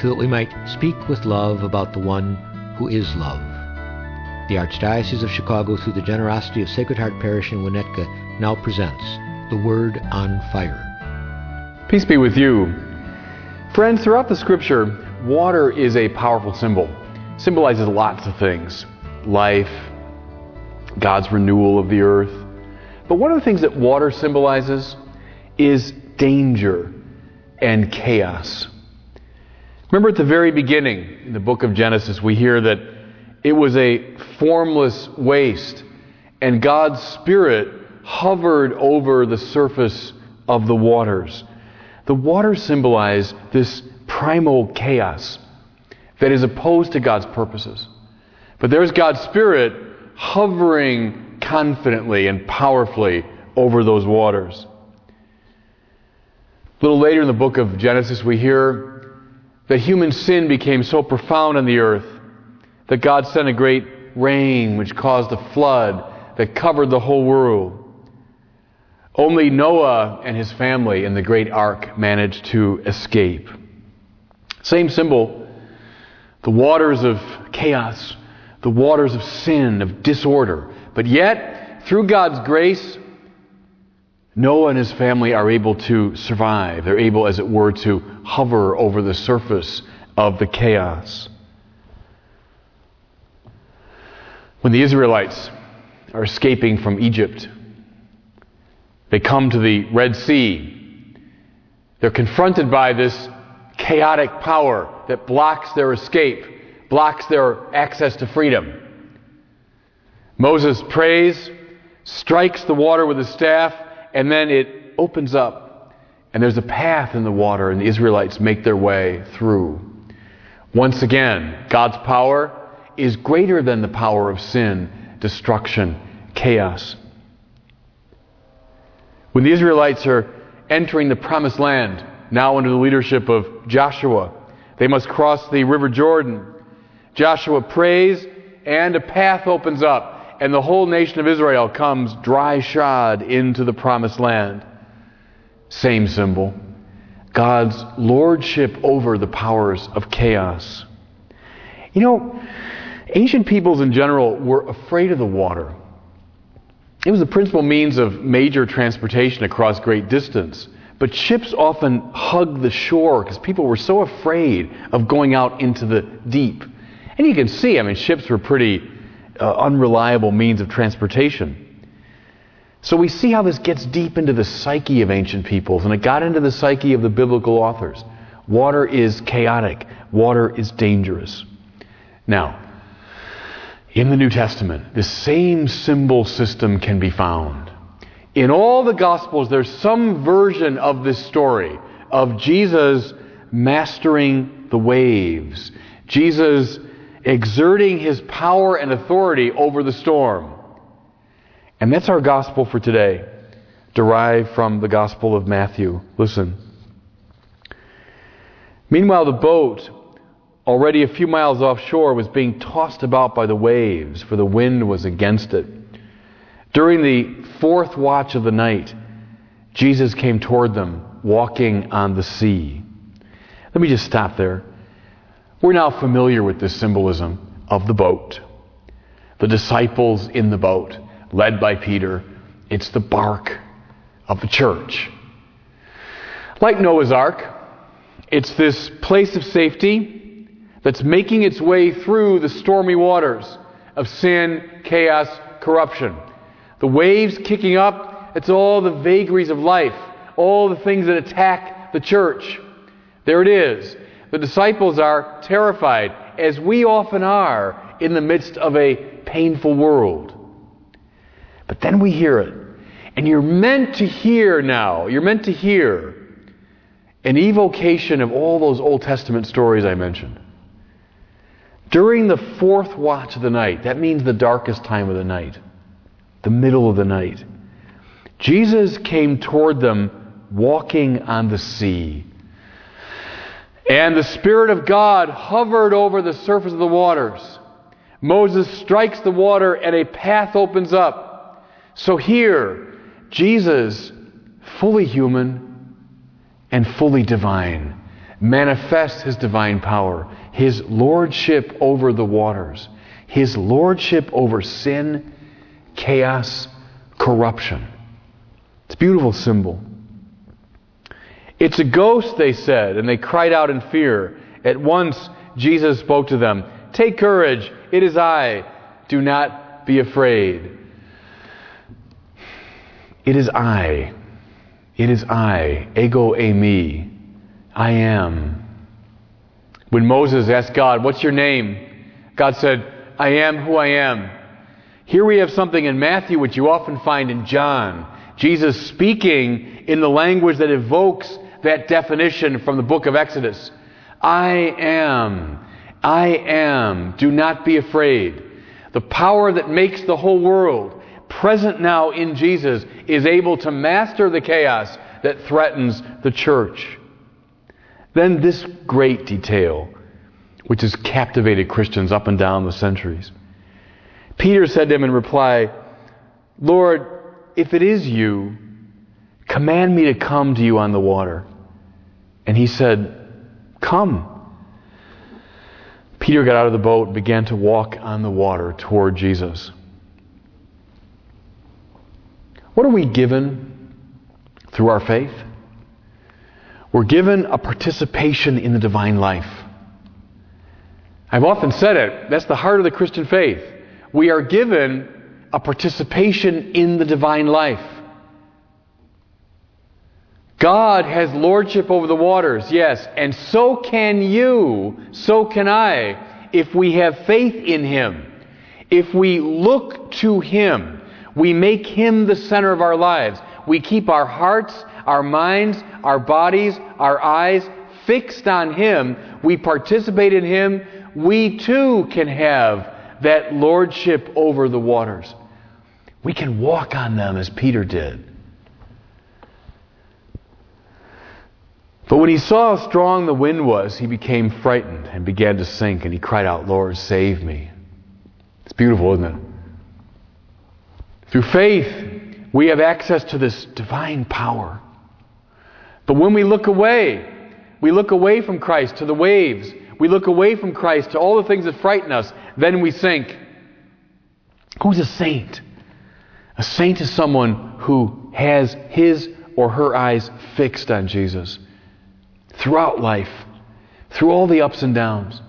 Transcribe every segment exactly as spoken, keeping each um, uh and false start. so that we might speak with love about the one who is love. The Archdiocese of Chicago, through the generosity of Sacred Heart Parish in Winnetka, now presents The Word on Fire. Peace be with you. Friends, throughout the Scripture, water is a powerful symbol. It symbolizes lots of things. Life, God's renewal of the earth. But one of the things that water symbolizes is danger and chaos. Remember at the very beginning, in the book of Genesis, we hear that it was a formless waste, and God's Spirit hovered over the surface of the waters. The waters symbolize this primal chaos that is opposed to God's purposes. But there's God's Spirit hovering confidently and powerfully over those waters. A little later in the book of Genesis, we hear that human sin became so profound on the earth that God sent a great rain which caused a flood that covered the whole world. Only Noah and his family in the great ark managed to escape. Same symbol, the waters of chaos, the waters of sin, of disorder. But yet, through God's grace, Noah and his family are able to survive. They're able, as it were, to hover over the surface of the chaos. When the Israelites are escaping from Egypt, they come to the Red Sea. They're confronted by this chaotic power that blocks their escape, blocks their access to freedom. Moses prays, strikes the water with his staff, and then it opens up, and there's a path in the water, and the Israelites make their way through. Once again, God's power is greater than the power of sin, destruction, chaos. When the Israelites are entering the Promised Land, now under the leadership of Joshua, they must cross the River Jordan. Joshua prays, and a path opens up. And the whole nation of Israel comes dry-shod into the Promised Land. Same symbol. God's lordship over the powers of chaos. You know, ancient peoples in general were afraid of the water. It was the principal means of major transportation across great distance. But ships often hugged the shore because people were so afraid of going out into the deep. And you can see, I mean, ships were pretty Uh, unreliable means of transportation. So we see how this gets deep into the psyche of ancient peoples, and it got into the psyche of the biblical authors. Water is chaotic. Water is dangerous. Now, in the New Testament, the same symbol system can be found. In all the Gospels, there's some version of this story of Jesus mastering the waves. Jesus exerting his power and authority over the storm. And that's our gospel for today, derived from the Gospel of Matthew. Listen. Meanwhile, the boat, already a few miles offshore, was being tossed about by the waves, for the wind was against it. During the fourth watch of the night, Jesus came toward them, walking on the sea. Let me just stop there. We're now familiar with this symbolism of the boat. The disciples in the boat, led by Peter. It's the bark of the church. Like Noah's Ark, it's this place of safety that's making its way through the stormy waters of sin, chaos, corruption. The waves kicking up, it's all the vagaries of life, all the things that attack the church. There it is. The disciples are terrified, as we often are, in the midst of a painful world. But then we hear it. And you're meant to hear now, you're meant to hear an evocation of all those Old Testament stories I mentioned. During the fourth watch of the night, that means the darkest time of the night, the middle of the night, Jesus came toward them walking on the sea. And the Spirit of God hovered over the surface of the waters. Moses strikes the water and a path opens up. So here, Jesus, fully human and fully divine, manifests his divine power, his lordship over the waters, his lordship over sin, chaos, corruption. It's a beautiful symbol. It's a ghost, they said, and they cried out in fear. At once, Jesus spoke to them, "Take courage, it is I. Do not be afraid." It is I. It is I. Ego eimi. I am. When Moses asked God, "What's your name?" God said, "I am who I am." Here we have something in Matthew which you often find in John. Jesus speaking in the language that evokes that definition from the book of Exodus. I am. I am. Do not be afraid. The power that makes the whole world present now in Jesus is able to master the chaos that threatens the church. Then this great detail, which has captivated Christians up and down the centuries. Peter said to him in reply, "Lord, if it is you, command me to come to you on the water." And he said, "Come." Peter got out of the boat and began to walk on the water toward Jesus. What are we given through our faith? We're given a participation in the divine life. I've often said it. That's the heart of the Christian faith. We are given a participation in the divine life. God has lordship over the waters, yes, and so can you, so can I, if we have faith in Him. If we look to Him, we make Him the center of our lives. We keep our hearts, our minds, our bodies, our eyes fixed on Him. We participate in Him. We too can have that lordship over the waters. We can walk on them as Peter did. But when he saw how strong the wind was, he became frightened and began to sink, and he cried out, "Lord, save me." It's beautiful, isn't it? Through faith, we have access to this divine power. But when we look away, we look away from Christ to the waves, we look away from Christ to all the things that frighten us, then we sink. Who's a saint? A saint is someone who has his or her eyes fixed on Jesus throughout life, through all the ups and downs.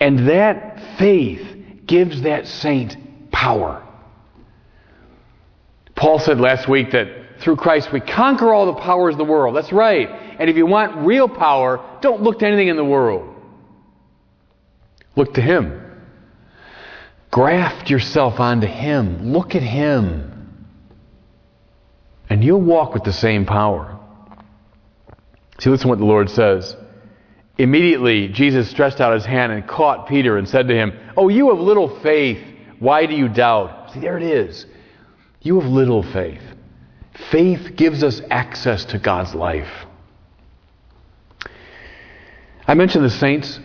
And that faith gives that saint power. Paul said last week that through Christ we conquer all the powers of the world. That's right. And if you want real power, don't look to anything in the world. Look to Him. Graft yourself onto Him. Look at Him. And you'll walk with the same power. See, listen to what the Lord says. Immediately, Jesus stretched out His hand and caught Peter and said to him, "Oh, you of little faith, why do you doubt?" See, there it is. You have little faith. Faith gives us access to God's life. I mentioned the saints.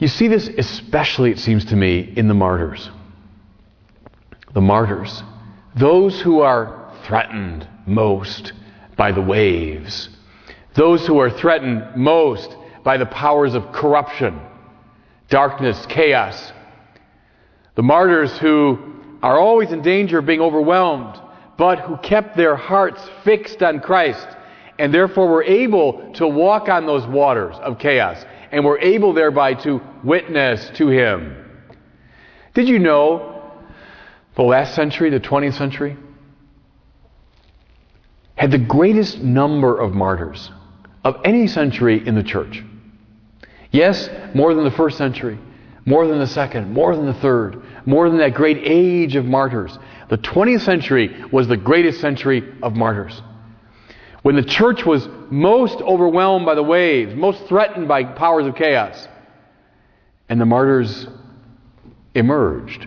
You see this especially, it seems to me, in the martyrs. The martyrs. Those who are threatened most by the waves. Those who are threatened most by the powers of corruption, darkness, chaos. The martyrs who are always in danger of being overwhelmed, but who kept their hearts fixed on Christ, and therefore were able to walk on those waters of chaos, and were able thereby to witness to Him. Did you know the last century, the twentieth century, had the greatest number of martyrs of any century in the church? Yes, more than the first century. More than the second, more than the third, more than that great age of martyrs. The twentieth century was the greatest century of martyrs. When the church was most overwhelmed by the waves, most threatened by powers of chaos, and the martyrs emerged.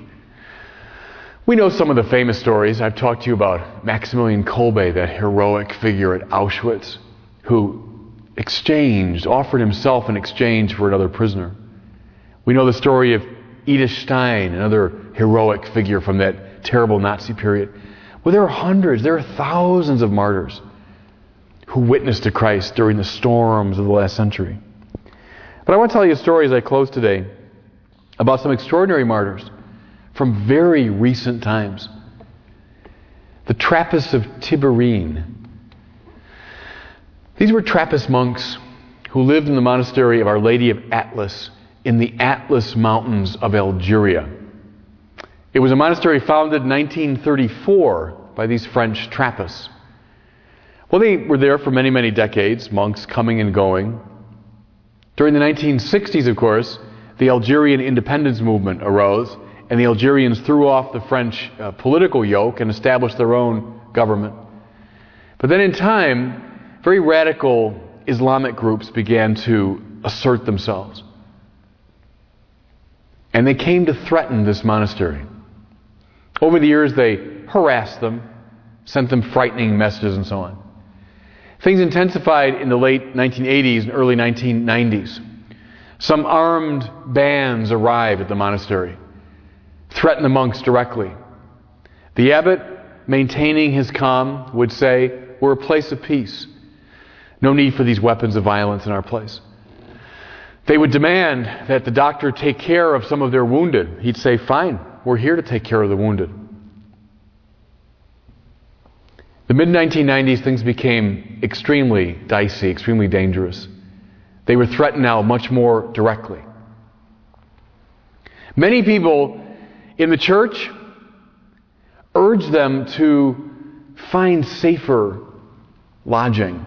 We know some of the famous stories. I've talked to you about Maximilian Kolbe, that heroic figure at Auschwitz, who exchanged, offered himself in exchange for another prisoner. We know the story of Edith Stein, another heroic figure from that terrible Nazi period. Well, there are hundreds, there are thousands of martyrs who witnessed to Christ during the storms of the last century. But I want to tell you a story as I close today about some extraordinary martyrs from very recent times. The Trappists of Tiberine. These were Trappist monks who lived in the monastery of Our Lady of Atlas in the Atlas Mountains of Algeria. It was a monastery founded in nineteen thirty-four by these French Trappists. Well, they were there for many, many decades, monks coming and going. During the nineteen sixties, of course, the Algerian independence movement arose, and the Algerians threw off the French uh, political yoke and established their own government. But then in time, very radical Islamic groups began to assert themselves. And they came to threaten this monastery. Over the years, they harassed them, sent them frightening messages and so on. Things intensified in the late nineteen eighties and early nineteen nineties. Some armed bands arrived at the monastery, threatened the monks directly. The abbot, maintaining his calm, would say, "We're a place of peace. No need for these weapons of violence in our place." They would demand that the doctor take care of some of their wounded. He'd say, "Fine, we're here to take care of the wounded." The mid nineteen nineties, things became extremely dicey, extremely dangerous. They were threatened now much more directly. Many people in the church urged them to find safer lodging.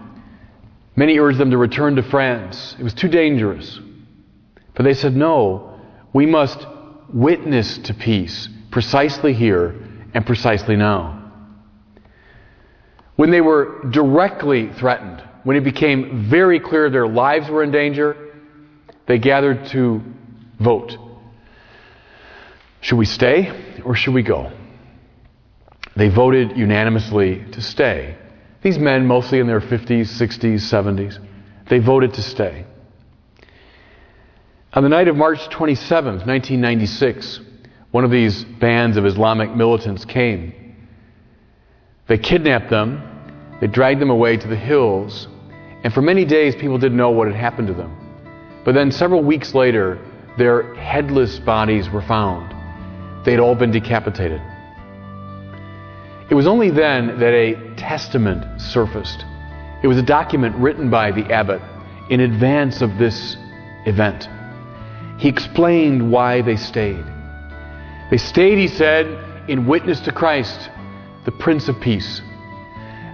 Many urged them to return to France. It was too dangerous. But they said, "No, we must witness to peace precisely here and precisely now." When they were directly threatened, when it became very clear their lives were in danger, they gathered to vote. Should we stay or should we go? They voted unanimously to stay. These men, mostly in their fifties, sixties, seventies, they voted to stay. On the night of March twenty-seventh, nineteen ninety-six, one of these bands of Islamic militants came. They kidnapped them, they dragged them away to the hills, and for many days people didn't know what had happened to them. But then several weeks later, their headless bodies were found. They had all been decapitated. It was only then that a testament surfaced. It was a document written by the abbot in advance of this event. He explained why they stayed. They stayed, he said, in witness to Christ, the Prince of Peace.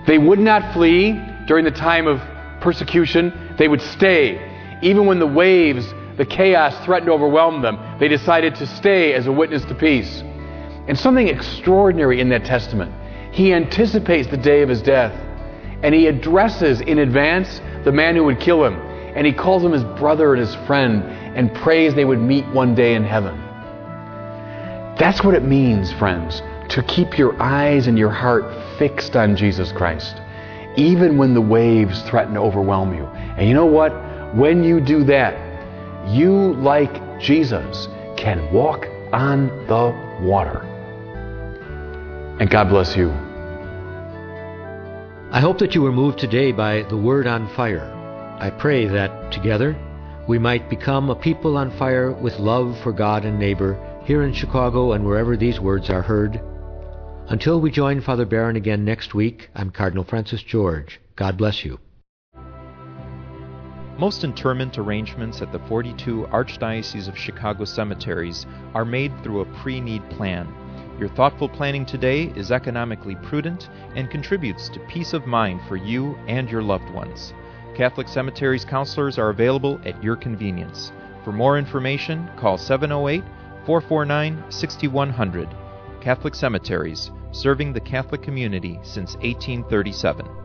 They would not flee during the time of persecution. They would stay. Even when the waves, the chaos threatened to overwhelm them, they decided to stay as a witness to peace. And something extraordinary in that testament. He anticipates the day of his death, and he addresses in advance the man who would kill him, and he calls him his brother and his friend, and prays they would meet one day in heaven. That's what it means, friends, to keep your eyes and your heart fixed on Jesus Christ, even when the waves threaten to overwhelm you. And you know what? When you do that, you, like Jesus, can walk on the water. And God bless you. I hope that you were moved today by the Word on Fire. I pray that together we might become a people on fire with love for God and neighbor here in Chicago and wherever these words are heard. Until we join Father Barron again next week, I'm Cardinal Francis George. God bless you. Most interment arrangements at the forty-two Archdiocese of Chicago cemeteries are made through a pre-need plan. Your thoughtful planning today is economically prudent and contributes to peace of mind for you and your loved ones. Catholic Cemeteries counselors are available at your convenience. For more information, call seven oh eight, four four nine, six one zero zero. Catholic Cemeteries, serving the Catholic community since eighteen thirty-seven.